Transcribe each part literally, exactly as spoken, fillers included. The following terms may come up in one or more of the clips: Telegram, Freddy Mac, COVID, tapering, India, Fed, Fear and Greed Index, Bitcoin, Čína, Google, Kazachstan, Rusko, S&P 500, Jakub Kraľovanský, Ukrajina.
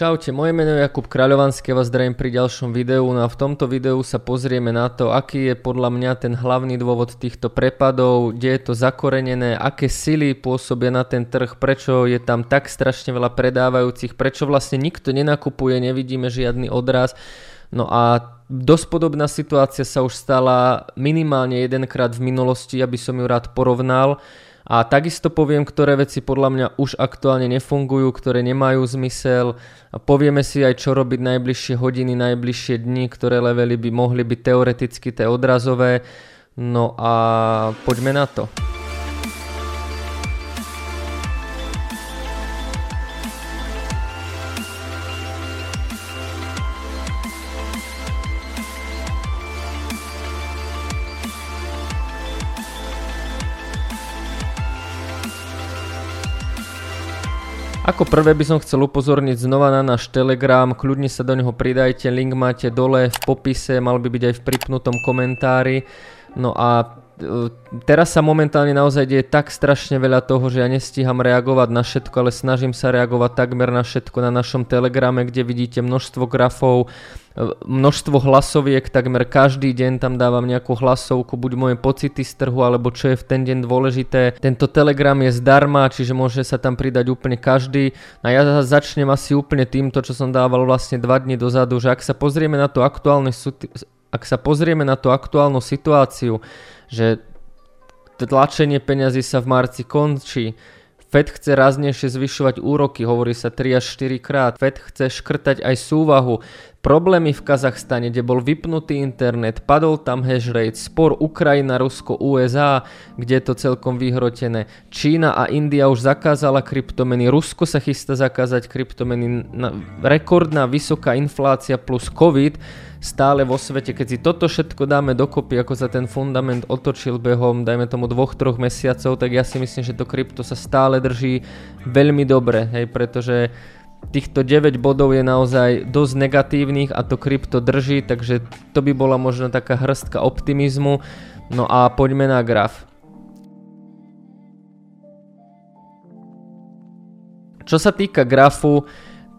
Čaute, moje meno je Jakub Kraľovanský, vás zdravím pri ďalšom videu. No a v tomto videu sa pozrieme na to, aký je podľa mňa ten hlavný dôvod týchto prepadov, kde je to zakorenené, aké sily pôsobia na ten trh, prečo je tam tak strašne veľa predávajúcich, prečo vlastne nikto nenakupuje, nevidíme žiadny odraz. No a dosť podobná situácia sa už stala minimálne jedenkrát v minulosti, aby som ju rád porovnal. A takisto poviem, ktoré veci podľa mňa už aktuálne nefungujú, ktoré nemajú zmysel. A povieme si aj, čo robiť najbližšie hodiny, najbližšie dni, ktoré levely by mohli byť teoreticky tie odrazové. No a poďme na to. Ako prvé by som chcel upozorniť znova na náš Telegram, kľudne sa do neho pridajte, link máte dole v popise, mal by byť aj v pripnutom komentári. No a teraz sa momentálne naozaj deje tak strašne veľa toho, že ja nestíham reagovať na všetko, ale snažím sa reagovať takmer na všetko na našom Telegrame, kde vidíte množstvo grafov, množstvo hlasoviek, takmer každý deň tam dávam nejakú hlasovku, buď moje pocity z trhu, alebo čo je v ten deň dôležité. Tento Telegram je zdarma, čiže môže sa tam pridať úplne každý. A ja začnem asi úplne týmto, čo som dával vlastne dva dni dozadu, že ak sa pozrieme na to aktuálne, ak sa pozrieme na tú aktuálnu situáciu, že tlačenie peňazí sa v marci končí, Fed chce ráznejšie zvyšovať úroky, hovorí sa tri až štyri krát. Fed chce škrtať aj súvahu. Problémy v Kazachstane, kde bol vypnutý internet, padol tam hash rate, spor Ukrajina, Rusko, ú es á, kde je to celkom vyhrotené. Čína a India už zakázala kryptomeny, Rusko sa chystá zakázať kryptomeny, rekordná vysoká inflácia plus COVID stále vo svete. Keď si toto všetko dáme dokopy, ako sa ten fundament otočil behom, dajme tomu dvoch až troch mesiacov, tak ja si myslím, že to krypto sa stále drží veľmi dobre, hej, pretože týchto deväť bodov je naozaj dosť negatívnych a to krypto drží, takže to by bola možno taká hrstka optimizmu. No a poďme na graf. Čo sa týka grafu,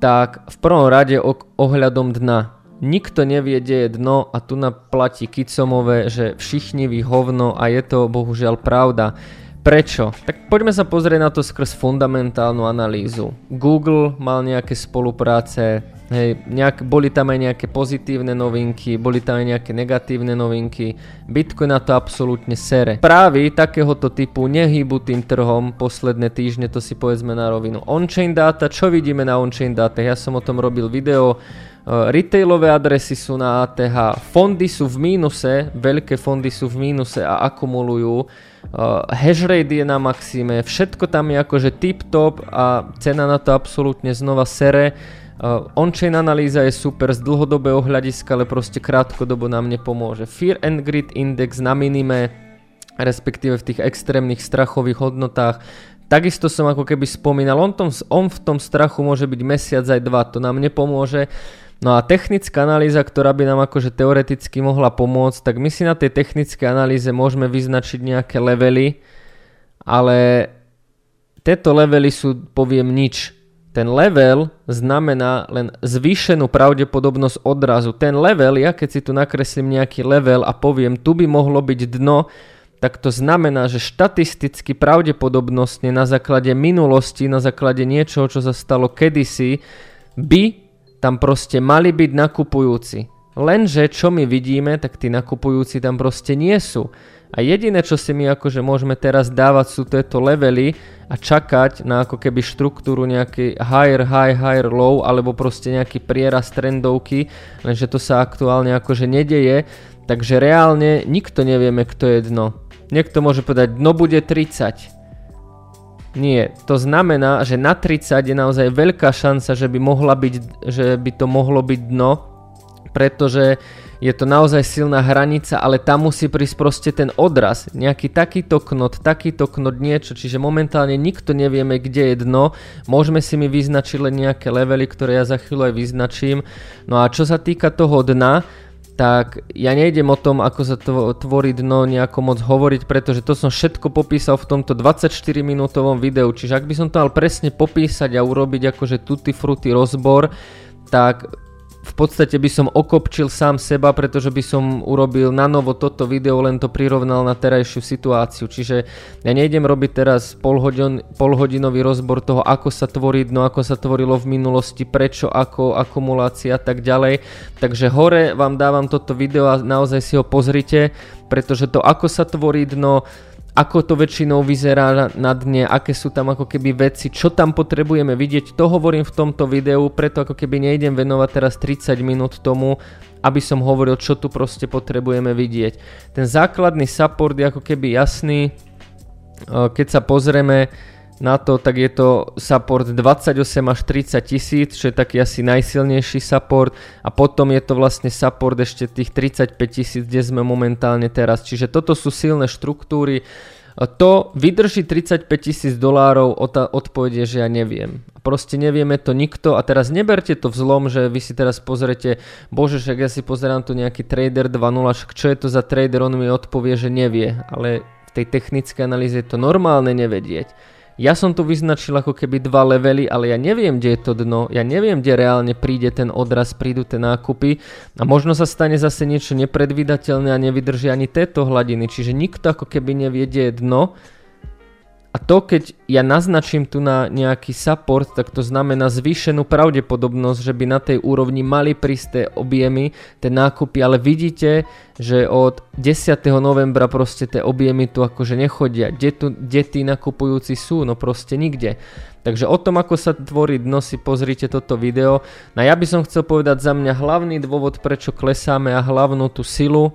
tak v prvom rade ohľadom dna. Nikto nevie, kde je dno a tu naplatí kicomové, že všichni vy hovno a je to bohužiaľ pravda. Prečo? Tak poďme sa pozrieť na to skrz fundamentálnu analýzu. Google mal nejaké spolupráce, hej, nejak, boli tam aj nejaké pozitívne novinky, boli tam aj nejaké negatívne novinky. Bitcoin na to absolútne sere. Právy takéhoto typu nehýbu tým trhom posledné týždne, to si povedzme na rovinu. On-chain data, čo vidíme na on-chain dátach? Ja som o tom robil video. Retailové adresy sú na á té há, fondy sú v mínuse, veľké fondy sú v mínuse a akumulujú, hash rate je na maxime, všetko tam je akože tip top a cena na to absolútne znova sere. On-chain analýza je super z dlhodobého hľadiska, ale proste krátkodobo nám nepomôže. Fear and Greed Index na minime, respektíve v tých extrémnych strachových hodnotách. Takisto som ako keby spomínal, on, tom, on v tom strachu môže byť mesiac aj dva, to nám nepomôže. No a technická analýza, ktorá by nám akože teoreticky mohla pomôcť, tak my si na tej technické analýze môžeme vyznačiť nejaké levely, ale tieto levely sú, poviem, nič. Ten level znamená len zvýšenú pravdepodobnosť odrazu. Ten level, ja keď si tu nakreslím nejaký level a poviem, tu by mohlo byť dno, tak to znamená, že štatisticky pravdepodobnostne na základe minulosti, na základe niečoho, čo sa stalo kedysi, by tam proste mali byť nakupujúci. Lenže čo my vidíme, tak tí nakupujúci tam proste nie sú. A jediné, čo si my akože môžeme teraz dávať, sú tieto levely a čakať na ako keby štruktúru nejaký higher, high, higher, low, alebo proste nejaký prieraz trendovky, lenže to sa aktuálne akože nedeje, takže reálne nikto nevieme, kto je dno. Niekto môže povedať, dno bude tridsať. Nie, to znamená, že na tridsať je naozaj veľká šanca, že by, mohla byť, že by to mohlo byť dno, pretože je to naozaj silná hranica, ale tam musí prísť proste ten odraz, nejaký takýto knot, takýto knot niečo, čiže momentálne nikto nevieme, kde je dno, môžeme si mi vyznačiť len nejaké levely, ktoré ja za chvíľu aj vyznačím. No a čo sa týka toho dna, tak ja nejdem o tom, ako sa tvorí dno, nejako moc hovoriť, pretože to som všetko popísal v tomto dvadsaťštyri minútovom videu, čiže ak by som to mal presne popísať a urobiť akože tutti frutti rozbor, tak v podstate by som okopčil sám seba, pretože by som urobil na novo toto video, len to prirovnal na terajšiu situáciu. Čiže ja nejdem robiť teraz polhodin, polhodinový rozbor toho, ako sa tvorí dno, ako sa tvorilo v minulosti, prečo, ako, akumulácia a tak ďalej. Takže hore vám dávam toto video a naozaj si ho pozrite, pretože to, ako sa tvorí dno, ako to väčšinou vyzerá na dne, aké sú tam ako keby veci, čo tam potrebujeme vidieť, to hovorím v tomto videu, preto ako keby nejdem venovať teraz tridsať minút tomu, aby som hovoril, čo tu proste potrebujeme vidieť. Ten základný support je ako keby jasný, keď sa pozrieme na to, tak je to support dvadsaťosem až tridsať tisíc, čo je taký asi najsilnejší support, a potom je to vlastne support ešte tých tridsaťpäť tisíc, kde sme momentálne teraz. Čiže toto sú silné štruktúry. To vydrží tridsaťpäť tisíc dolárov, odpoveď je, že ja neviem. Proste nevieme to nikto, a teraz neberte to vzlom, že vy si teraz pozrete, bože, však ja si pozerám tu nejaký trader dva bodka nula, čo je to za trader, on mi odpovie, že nevie, ale v tej technickej analýze je to normálne nevedieť. Ja som tu vyznačil ako keby dva levely, ale ja neviem, kde je to dno, ja neviem, kde reálne príde ten odraz, prídu tie nákupy, a možno sa stane zase niečo nepredvídateľné a nevydrží ani tieto hladiny, čiže nikto ako keby nevie, kde je dno. A to, keď ja naznačím tu na nejaký support, tak to znamená zvýšenú pravdepodobnosť, že by na tej úrovni mali prísť objemy, tie nákupy, ale vidíte, že od desiateho novembra proste tie objemy tu akože nechodia. Kde, tu, kde tí nakupujúci sú? No proste nikde. Takže o tom, ako sa tvorí dno, si pozrite toto video. No ja by som chcel povedať za mňa hlavný dôvod, prečo klesáme, a hlavnú tú silu.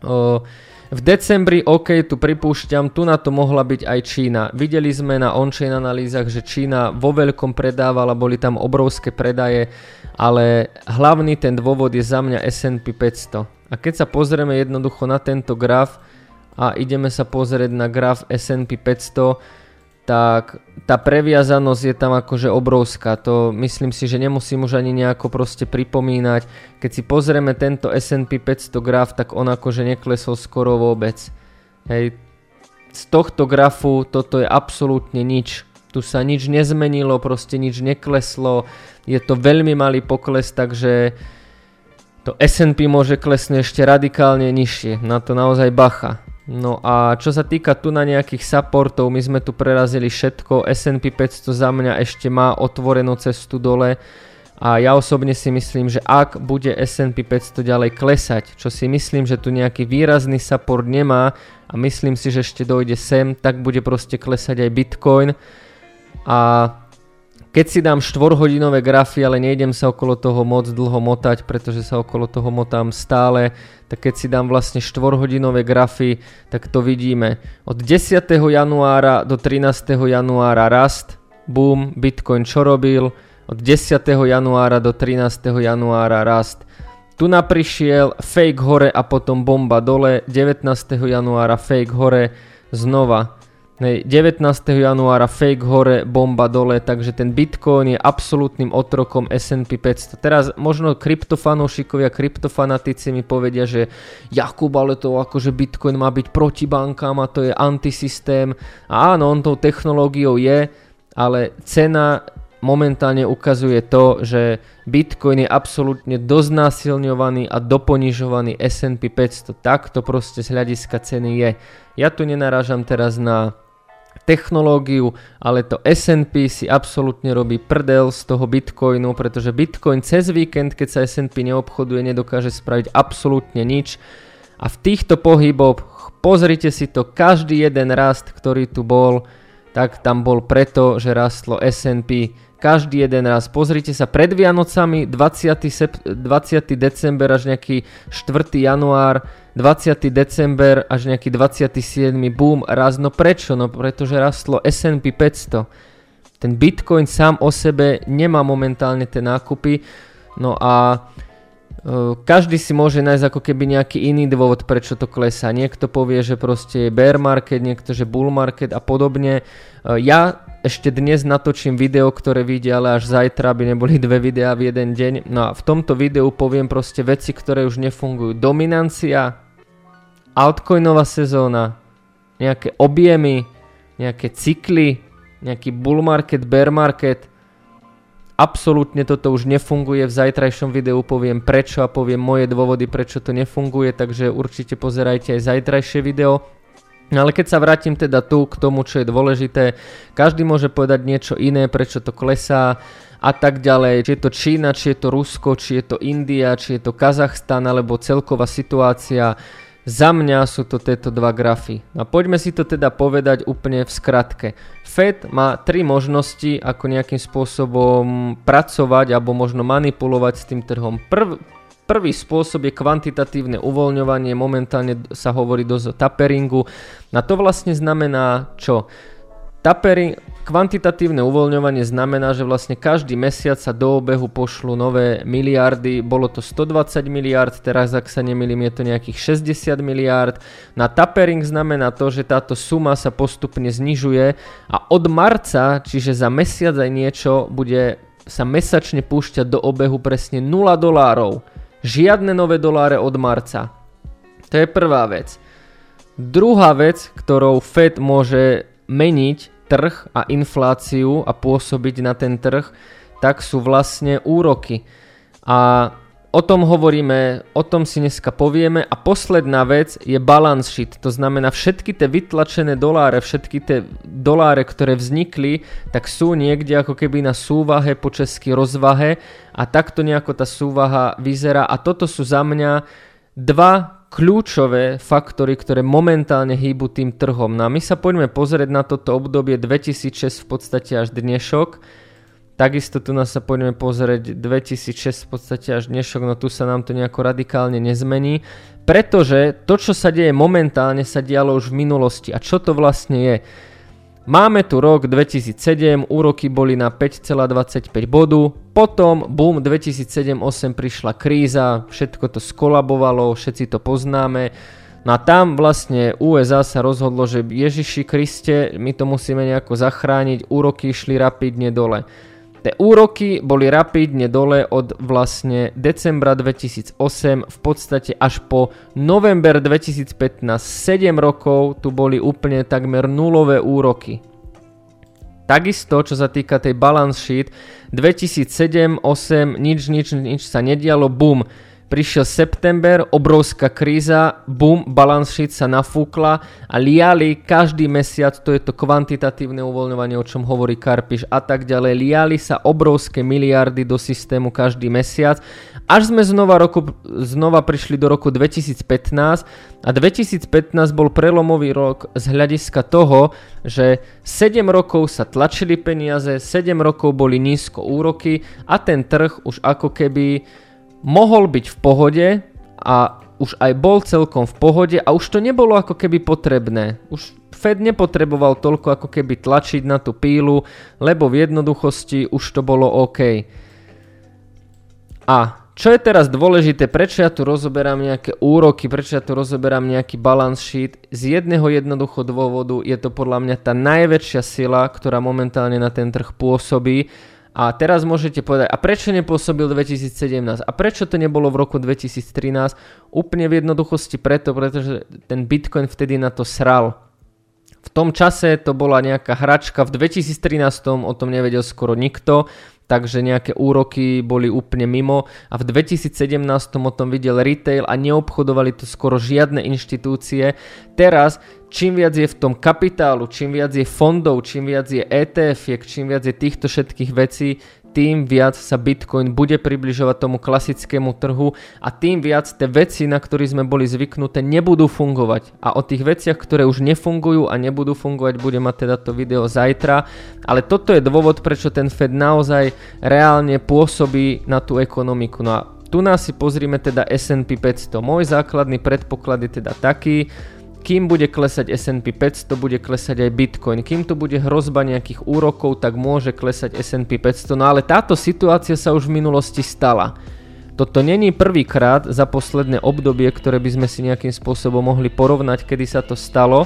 O, V decembri, ok, tu pripúšťam, tu na to mohla byť aj Čína. Videli sme na on-chain analýzach, že Čína vo veľkom predávala, boli tam obrovské predaje, ale hlavný ten dôvod je za mňa es end pí päťsto. A keď sa pozrieme jednoducho na tento graf a ideme sa pozrieť na graf es end pí päťsto, tak tá previazanosť je tam akože obrovská. To myslím si, že nemusím už ani nejako proste pripomínať. Keď si pozrieme tento es end pí päťsto graf, tak on akože neklesol skoro vôbec. Hej. Z tohto grafu toto je absolútne nič. Tu sa nič nezmenilo, proste nič nekleslo. Je to veľmi malý pokles, takže to es end pí môže klesnúť ešte radikálne nižšie. Na to naozaj bacha. No a čo sa týka tu na nejakých supportov, my sme tu prerazili všetko, es end pí päťsto za mňa ešte má otvorenú cestu dole, a ja osobne si myslím, že ak bude es end pí päťsto ďalej klesať, čo si myslím, že tu nejaký výrazný support nemá, a myslím si, že ešte dojde sem, tak bude proste klesať aj Bitcoin. A keď si dám štvorhodinové grafy, ale nejdem sa okolo toho moc dlho motať, pretože sa okolo toho motám stále, tak keď si dám vlastne štvorhodinové grafy, tak to vidíme. Od desiateho januára do trinásteho januára rast, boom, Bitcoin čo robil, od desiateho januára do trinásteho januára rast. Tu naprišiel fake hore a potom bomba dole, devätnásteho januára fake hore znova. devätnásteho januára fake hore, bomba dole, takže ten Bitcoin je absolútnym otrokom es end pí päťsto. Teraz možno kryptofanúšikovia, kryptofanatici mi povedia, že Jakub, ale to akože Bitcoin má byť proti bankám a to je antisystém. A áno, on tou technológiou je, ale cena momentálne ukazuje to, že Bitcoin je absolútne doznásilňovaný a doponižovaný es end pí päťsto. Tak to proste z hľadiska ceny je. Ja tu nenarážam teraz na technológiu, ale to es end pí si absolútne robí prdel z toho Bitcoinu, pretože Bitcoin cez víkend, keď sa es end pí neobchoduje, nedokáže spraviť absolútne nič. A v týchto pohyboch, pozrite si to, každý jeden rast, ktorý tu bol, tak tam bol preto, že rastlo es end pí. Každý jeden raz, pozrite sa, pred Vianocami dvadsiateho december až nejaký štvrtý január, dvadsiateho december až nejaký dvadsiateho siedmeho boom, raz, no prečo? No pretože rastlo es end pí päťsto. Ten Bitcoin sám o sebe nemá momentálne tie nákupy, no a každý si môže nájsť ako keby nejaký iný dôvod, prečo to klesá. Niekto povie, že proste je bear market, niekto, že bull market a podobne. Ja ešte dnes natočím video, ktoré vyjde, ale až zajtra, aby neboli dve videá v jeden deň. No a v tomto videu poviem proste veci, ktoré už nefungujú. Dominancia, altcoinová sezóna, nejaké objemy, nejaké cykly, nejaký bull market, bear market. Absolútne toto už nefunguje. V zajtrajšom videu poviem prečo a poviem moje dôvody, prečo to nefunguje, takže určite pozerajte aj zajtrajšie video. No ale keď sa vrátim teda tu k tomu, čo je dôležité, každý môže povedať niečo iné, prečo to klesá a tak ďalej. Či je to Čína, či je to Rusko, či je to India, či je to Kazachstan alebo celková situácia. Za mňa sú to tieto dva grafy. A poďme si to teda povedať úplne v skratke. Fed má tri možnosti, ako nejakým spôsobom pracovať alebo možno manipulovať s tým trhom. Prv, Prvý spôsob je kvantitatívne uvoľňovanie, momentálne sa hovorí dosť o taperingu. A to vlastne znamená čo? Tapering, kvantitatívne uvoľňovanie znamená, že vlastne každý mesiac sa do obehu pošlu nové miliardy. Bolo to stodvadsať miliárd, teraz ak sa nemýlim je to nejakých šesťdesiat miliárd. Na tapering znamená to, že táto suma sa postupne znižuje a od marca, čiže za mesiac aj niečo, bude sa mesačne púšťať do obehu presne nula dolárov. Žiadne nové doláre od marca. To je prvá vec. Druhá vec, ktorou Fed môže meniť trh a infláciu a pôsobiť na ten trh, tak sú vlastne úroky. A o tom hovoríme, o tom si dneska povieme. A posledná vec je balance sheet. To znamená, všetky tie vytlačené doláre, všetky tie doláre, ktoré vznikli, tak sú niekde ako keby na súvahe, po česky rozvahe. A takto nejako tá súvaha vyzerá a toto sú za mňa dva kľúčové faktory, ktoré momentálne hýbu tým trhom. No a my sa poďme pozrieť na toto obdobie dvetisícšesť v podstate až dnešok. Takisto tu nás sa poďme pozrieť dvetisícšesť v podstate až dnešok, no tu sa nám to nejako radikálne nezmení. Pretože to, čo sa deje momentálne, sa dialo už v minulosti. A čo to vlastne je? Máme tu rok dvetisícsedem, úroky boli na päť celá dvadsaťpäť bodu, potom boom dvetisícsedem osem prišla kríza, všetko to skolabovalo, všetci to poznáme. No a tam vlastne ú es á sa rozhodlo, že Ježiši Kriste, my to musíme nejako zachrániť, úroky išli rapidne dole. Tie úroky boli rapidne dole od vlastne decembra dvetisícosem v podstate až po november dvetisícpätnásť, sedem rokov tu boli úplne takmer nulové úroky. Takisto, čo sa týka tej balance sheet, dvetisícsedem, osem, nič, nič, nič sa nedialo, bum. Prišiel september, obrovská kríza, bum, balance sheet sa nafúkla a liali každý mesiac, to je to kvantitatívne uvoľňovanie, o čom hovorí Karpiš a tak ďalej, liali sa obrovské miliardy do systému každý mesiac. Až sme znova, roku, znova prišli do roku dvetisícpätnásť a dvetisícpätnásť bol prelomový rok z hľadiska toho, že sedem rokov sa tlačili peniaze, sedem rokov boli nízko úroky a ten trh už ako keby mohol byť v pohode a už aj bol celkom v pohode a už to nebolo ako keby potrebné. Už Fed nepotreboval toľko ako keby tlačiť na tú pílu, lebo v jednoduchosti už to bolo OK. A čo je teraz dôležité, prečo ja tu rozoberám nejaké úroky, prečo ja tu rozoberám nejaký balance sheet? Z jedného jednoducho dôvodu je to podľa mňa tá najväčšia sila, ktorá momentálne na ten trh pôsobí. A teraz môžete povedať, a prečo nepôsobil dvetisícsedemnásť? A prečo to nebolo v roku dvetisíctrinásť? Úplne v jednoduchosti preto, pretože ten Bitcoin vtedy na to sral. V tom čase to bola nejaká hračka, v dvetisíctrinásť o tom nevedel skoro nikto, takže nejaké úroky boli úplne mimo. A v dvetisícsedemnásť o tom videl retail a neobchodovali to skoro žiadne inštitúcie. Teraz čím viac je v tom kapitálu, čím viac je fondov, čím viac je é té efiek, čím viac je týchto všetkých vecí, tým viac sa Bitcoin bude približovať tomu klasickému trhu a tým viac tie veci, na ktorých sme boli zvyknuté, nebudú fungovať. A o tých veciach, ktoré už nefungujú a nebudú fungovať, bude mať teda to video zajtra. Ale toto je dôvod, prečo ten Fed naozaj reálne pôsobí na tú ekonomiku. No a tu nás si pozrime teda es end pí päťsto. Môj základný predpoklad je teda taký, kým bude klesať es end pí päťsto, bude klesať aj Bitcoin. Kým tu bude hrozba nejakých úrokov, tak môže klesať es end pí päťsto. No ale táto situácia sa už v minulosti stala. Toto není prvýkrát za posledné obdobie, ktoré by sme si nejakým spôsobom mohli porovnať, kedy sa to stalo.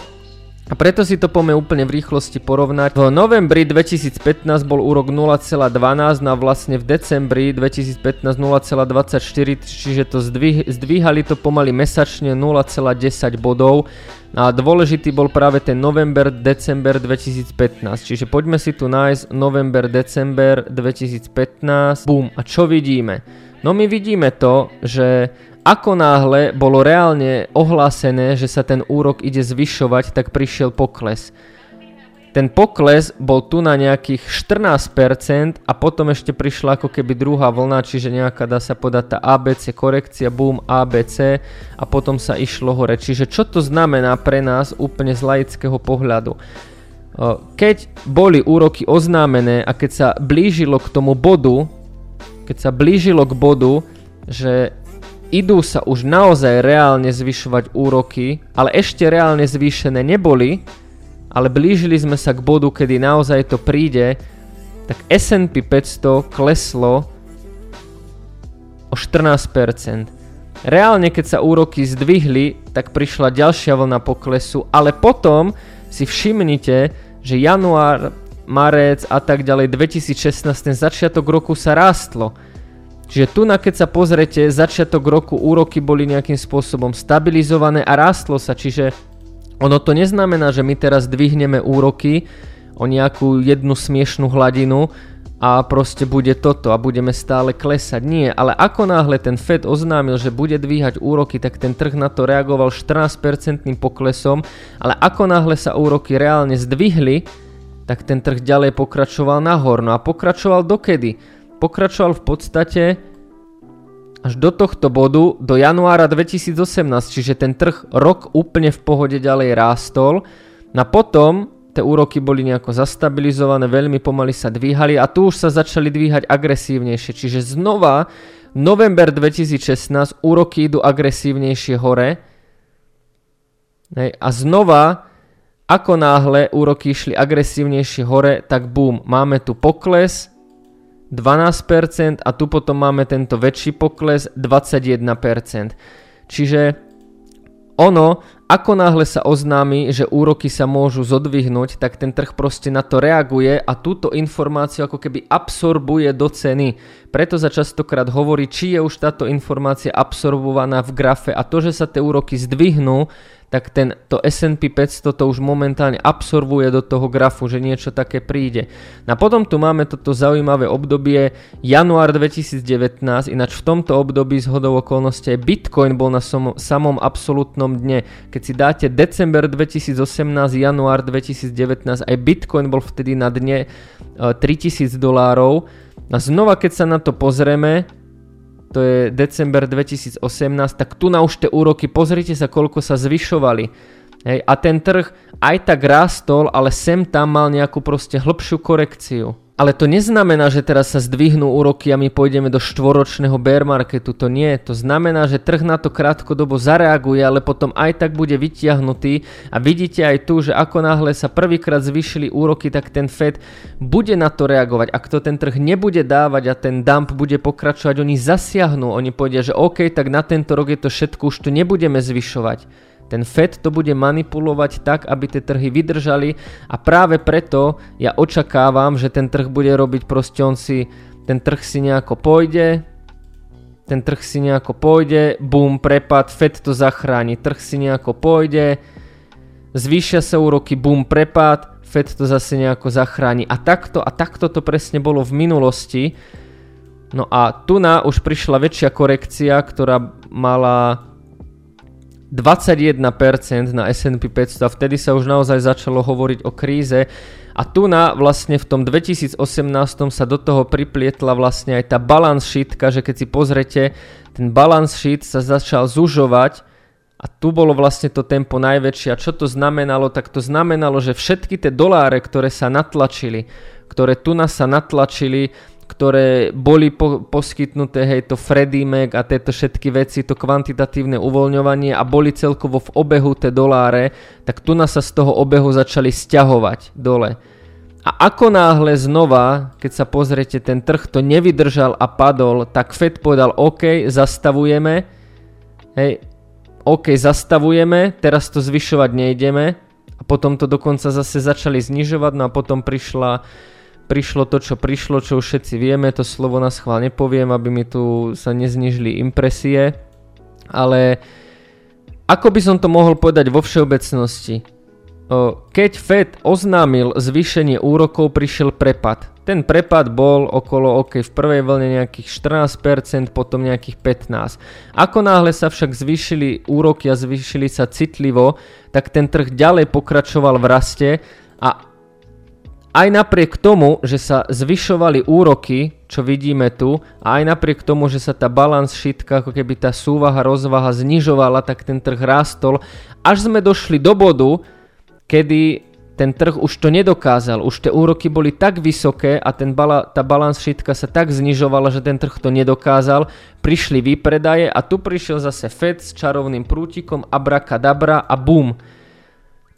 A preto si to poďme úplne v rýchlosti porovnať. V novembri dvetisícpätnásť bol úrok nula celá dvanásť a vlastne v decembri dvetisícpätnásť nula celá dvadsaťštyri, čiže to zdvih, zdvíhali to pomaly mesačne nula celá desať bodov. A dôležitý bol práve ten november, december dvetisícpätnásť. Čiže poďme si tu nájsť november, december dvetisícpätnásť. Bum. A čo vidíme? No my vidíme to, že ako náhle bolo reálne ohlásené, že sa ten úrok ide zvyšovať, tak prišiel pokles. Ten pokles bol tu na nejakých štrnásť percent a potom ešte prišla ako keby druhá vlna, čiže nejaká, dá sa podať tá á bé cé korekcia, boom, á bé cé a potom sa išlo hore. Čiže čo to znamená pre nás úplne z laického pohľadu? Keď boli úroky oznámené a keď sa blížilo k tomu bodu, keď sa blížilo k bodu, že idú sa už naozaj reálne zvyšovať úroky, ale ešte reálne zvýšené neboli, ale blížili sme sa k bodu, kedy naozaj to príde, tak es end pí päťsto kleslo o štrnásť percent. Reálne, keď sa úroky zdvihli, tak prišla ďalšia vlna poklesu, ale potom si všimnite, že január, marec a tak ďalej dvetisícšestnásť, ten začiatok roku sa rástlo. Čiže tu na keď sa pozrete, začiatok roku úroky boli nejakým spôsobom stabilizované a rástlo sa, čiže ono to neznamená, že my teraz dvihneme úroky o nejakú jednu smiešnú hladinu a proste bude toto a budeme stále klesať. Nie, ale ako náhle ten Fed oznámil, že bude dvíhať úroky, tak ten trh na to reagoval štrnásť percent poklesom, ale ako náhle sa úroky reálne zdvihli, tak ten trh ďalej pokračoval nahor. No a pokračoval dokedy? Pokračoval v podstate až do tohto bodu, do januára dvetisícosemnásť, čiže ten trh rok úplne v pohode ďalej rástol. A potom tie úroky boli nejako zastabilizované, veľmi pomaly sa dvíhali a tu už sa začali dvíhať agresívnejšie. Čiže znova november dvetisícšestnásť úroky idú agresívnejšie hore. Hej, a znova ako náhle úroky išli agresívnejšie hore, tak bum, máme tu pokles dvanásť percent a tu potom máme tento väčší pokles dvadsaťjeden percent. Čiže ono, ako náhle sa oznámi, že úroky sa môžu zodvihnúť, tak ten trh proste na to reaguje a túto informáciu ako keby absorbuje do ceny. Preto sa častokrát hovorí, či je už táto informácia absorbovaná v grafe a to, že sa tie úroky zdvihnú, tak ten, to es end pí päťsto to už momentálne absorbuje do toho grafu, že niečo také príde. A potom tu máme toto zaujímavé obdobie január dvetisícdevätnásť, ináč v tomto období zhodou okolností Bitcoin bol na som, samom absolútnom dne. Keď si dáte december dvetisícosemnásť, január dvetisícdevätnásť, aj Bitcoin bol vtedy na dne tritisíc dolárov. A znova keď sa na to pozrieme, to je december dvetisícosemnásť, tak tu na už tie úroky, pozrite sa, koľko sa zvyšovali. Hej, a ten trh aj tak rástol, ale sem tam mal nejakú proste hlbšiu korekciu. Ale to neznamená, že teraz sa zdvihnú úroky a my pôjdeme do štvoročného bear marketu, to nie. To znamená, že trh na to krátkodobo zareaguje, ale potom aj tak bude vytiahnutý a vidíte aj tu, že ako náhle sa prvýkrát zvýšili úroky, tak ten Fed bude na to reagovať. Ak to ten trh nebude dávať a ten dump bude pokračovať, oni zasiahnú, oni povedia, že OK, tak na tento rok je to všetko, už to nebudeme zvyšovať. Ten Fed to bude manipulovať tak, aby tie trhy vydržali a práve preto ja očakávam, že ten trh bude robiť proste on si, ten trh si nejako pôjde, ten trh si nejako pôjde, bum, prepad, Fed to zachráni, trh si nejako pôjde, zvýšia sa úroky, bum, prepad, Fed to zase nejako zachráni a takto, a takto to presne bolo v minulosti. No a tu na už prišla väčšia korekcia, ktorá mala dvadsaťjeden percent na es end pí päťsto a vtedy sa už naozaj začalo hovoriť o kríze a tu na vlastne v tom dvetisícosemnásť sa do toho priplietla vlastne aj tá balance sheetka, že keď si pozrete, ten balance sheet sa začal zužovať a tu bolo vlastne to tempo najväčšie. A čo to znamenalo? Tak to znamenalo, že všetky tie doláre, ktoré sa natlačili, ktoré tu na sa natlačili, ktoré boli po- poskytnuté, hej, to Freddy Mac a tieto všetky veci, to kvantitatívne uvoľňovanie a boli celkovo v obehu tie doláre, tak tu nás sa z toho obehu začali stiahovať dole. A ako náhle znova, keď sa pozriete, ten trh to nevydržal a padol, tak Fed povedal OK, zastavujeme, hej, OK, zastavujeme, teraz to zvyšovať nejdeme. A a potom to dokonca zase začali znižovať, no a potom prišla, prišlo to, čo prišlo, čo všetci vieme, to slovo naschvál nepoviem, aby mi tu sa neznižili impresie, ale ako by som to mohol povedať vo všeobecnosti? Keď Fed oznámil zvýšenie úrokov, prišiel prepad. Ten prepad bol okolo, ok, v prvej vlne nejakých štrnásť percent, potom nejakých pätnásť percent. Ako náhle sa však zvýšili úroky a zvýšili sa citlivo, tak ten trh ďalej pokračoval v raste a aj napriek tomu, že sa zvyšovali úroky, čo vidíme tu, a aj napriek tomu, že sa tá balance sheetka, ako keby tá súvaha, rozvaha znižovala, tak ten trh rástol, až sme došli do bodu, kedy ten trh už to nedokázal, už tie úroky boli tak vysoké a ten bala, tá balance sheetka sa tak znižovala, že ten trh to nedokázal, prišli výpredaje a tu prišiel zase Fed s čarovným prútikom, abrakadabra a boom.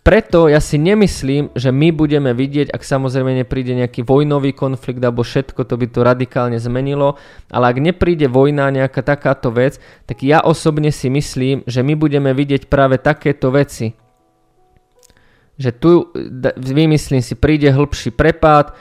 Preto ja si nemyslím, že my budeme vidieť, ak samozrejme nepríde nejaký vojnový konflikt alebo všetko, to by to radikálne zmenilo, ale ak nepríde vojna, nejaká takáto vec, tak ja osobne si myslím, že my budeme vidieť práve takéto veci. Že tu, vymyslím si, príde hĺbší prepad,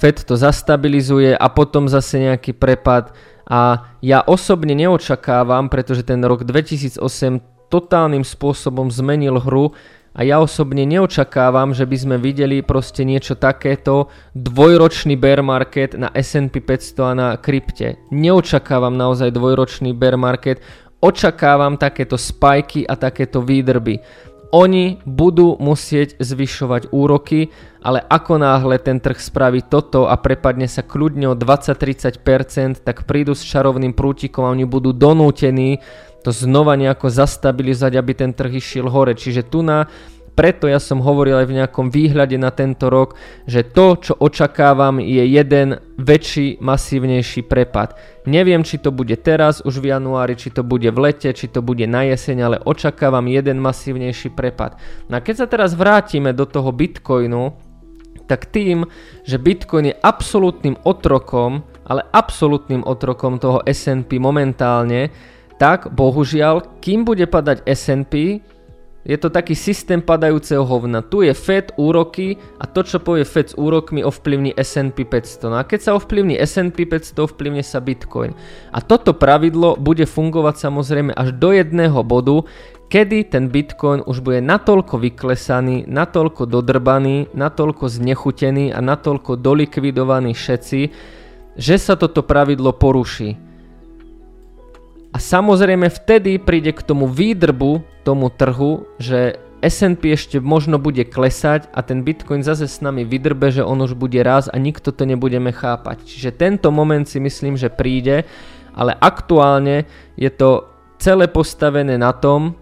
Fed to zastabilizuje a potom zase nejaký prepad. A ja osobne neočakávam, pretože ten rok dvetisícosem totálnym spôsobom zmenil hru a ja osobne neočakávam, že by sme videli proste niečo takéto, dvojročný bear market na es end pí päťsto a na krypte. Neočakávam naozaj dvojročný bear market, očakávam takéto spajky a takéto výdrby. Oni budú musieť zvyšovať úroky, ale ako náhle ten trh spraví toto a prepadne sa kľudne o dvadsať až tridsať percent, tak prídu s čarovným prútikom a oni budú donútení to znova nejako zastabilizovať, aby ten trh išiel hore. Čiže tu na, preto ja som hovoril aj v nejakom výhľade na tento rok, že to, čo očakávam, je jeden väčší, masívnejší prepad. Neviem, či to bude teraz, už v januári, či to bude v lete, či to bude na jeseň, ale očakávam jeden masívnejší prepad. No a keď sa teraz vrátime do toho Bitcoinu, tak tým, že Bitcoin je absolútnym otrokom, ale absolútnym otrokom toho es end pí momentálne, tak bohužiaľ, kým bude padať es end pí, je to taký systém padajúceho hovna. Tu je Fed, úroky a to, čo povie Fed s úrokmi, ovplyvní es end pí päťsto. No a keď sa ovplyvní es end pí päťsto, ovplyvne sa Bitcoin. A toto pravidlo bude fungovať samozrejme až do jedného bodu, kedy ten Bitcoin už bude natoľko vyklesaný, natoľko dodrbaný, natoľko znechutený a natoľko dolikvidovaný všetci, že sa toto pravidlo poruší. A samozrejme vtedy príde k tomu výdrbu, tomu trhu, že es end pí ešte možno bude klesať a ten Bitcoin zase s nami vydrbe, že on už bude raz a nikto to nebudeme chápať. Čiže tento moment si myslím, že príde, ale aktuálne je to celé postavené na tom,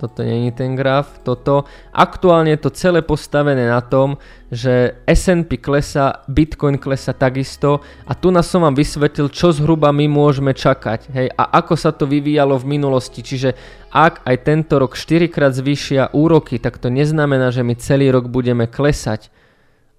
toto není ten graf, toto, aktuálne je to celé postavené na tom, že es end pí klesá, Bitcoin klesá takisto a tu nás som vám vysvetlil, čo zhruba my môžeme čakať, hej, a ako sa to vyvíjalo v minulosti, čiže ak aj tento rok štyrikrát zvýšia úroky, tak to neznamená, že my celý rok budeme klesať.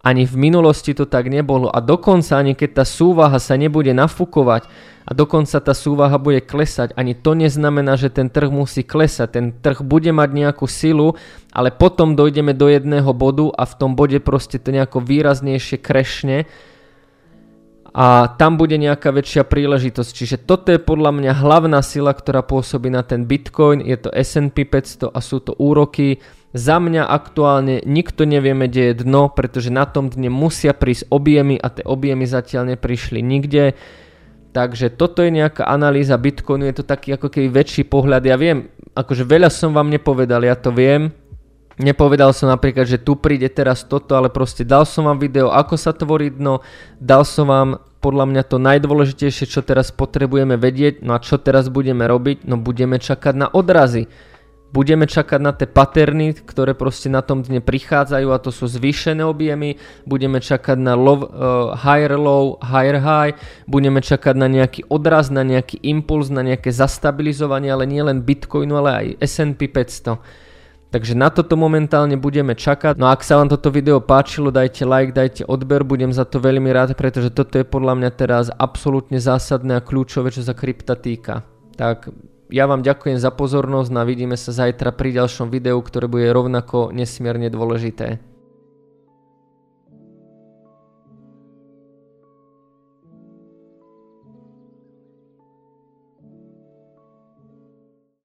Ani v minulosti to tak nebolo a dokonca ani keď tá súvaha sa nebude nafúkovať a dokonca tá súvaha bude klesať, ani to neznamená, že ten trh musí klesať. Ten trh bude mať nejakú silu, ale potom dojdeme do jedného bodu a v tom bode proste to nejako výraznejšie krešne a tam bude nejaká väčšia príležitosť. Čiže toto je podľa mňa hlavná sila, ktorá pôsobí na ten Bitcoin, je to es end pí päťsto a sú to úroky. Za mňa aktuálne nikto nevieme, kde je dno, pretože na tom dne musia prísť objemy a tie objemy zatiaľ neprišli nikde. Takže toto je nejaká analýza Bitcoinu, je to taký ako keby väčší pohľad. Ja viem, akože veľa som vám nepovedal, ja to viem. Nepovedal som napríklad, že tu príde teraz toto, ale proste dal som vám video, ako sa tvorí dno, dal som vám podľa mňa to najdôležitejšie, čo teraz potrebujeme vedieť, no a čo teraz budeme robiť, no budeme čakať na odrazy. Budeme čakať na tie paterny, ktoré proste na tom dne prichádzajú a to sú zvýšené objemy, budeme čakať na low, uh, higher low, higher high, budeme čakať na nejaký odraz, na nejaký impuls, na nejaké zastabilizovanie, ale nie len Bitcoinu, ale aj es end pí päťsto. Takže na toto momentálne budeme čakať. No a ak sa vám toto video páčilo, dajte like, dajte odber, budem za to veľmi rád, pretože toto je podľa mňa teraz absolútne zásadné a kľúčové, čo sa krypta týka. Tak Ja vám ďakujem za pozornosť a vidíme sa zajtra pri ďalšom videu, ktoré bude rovnako nesmierne dôležité.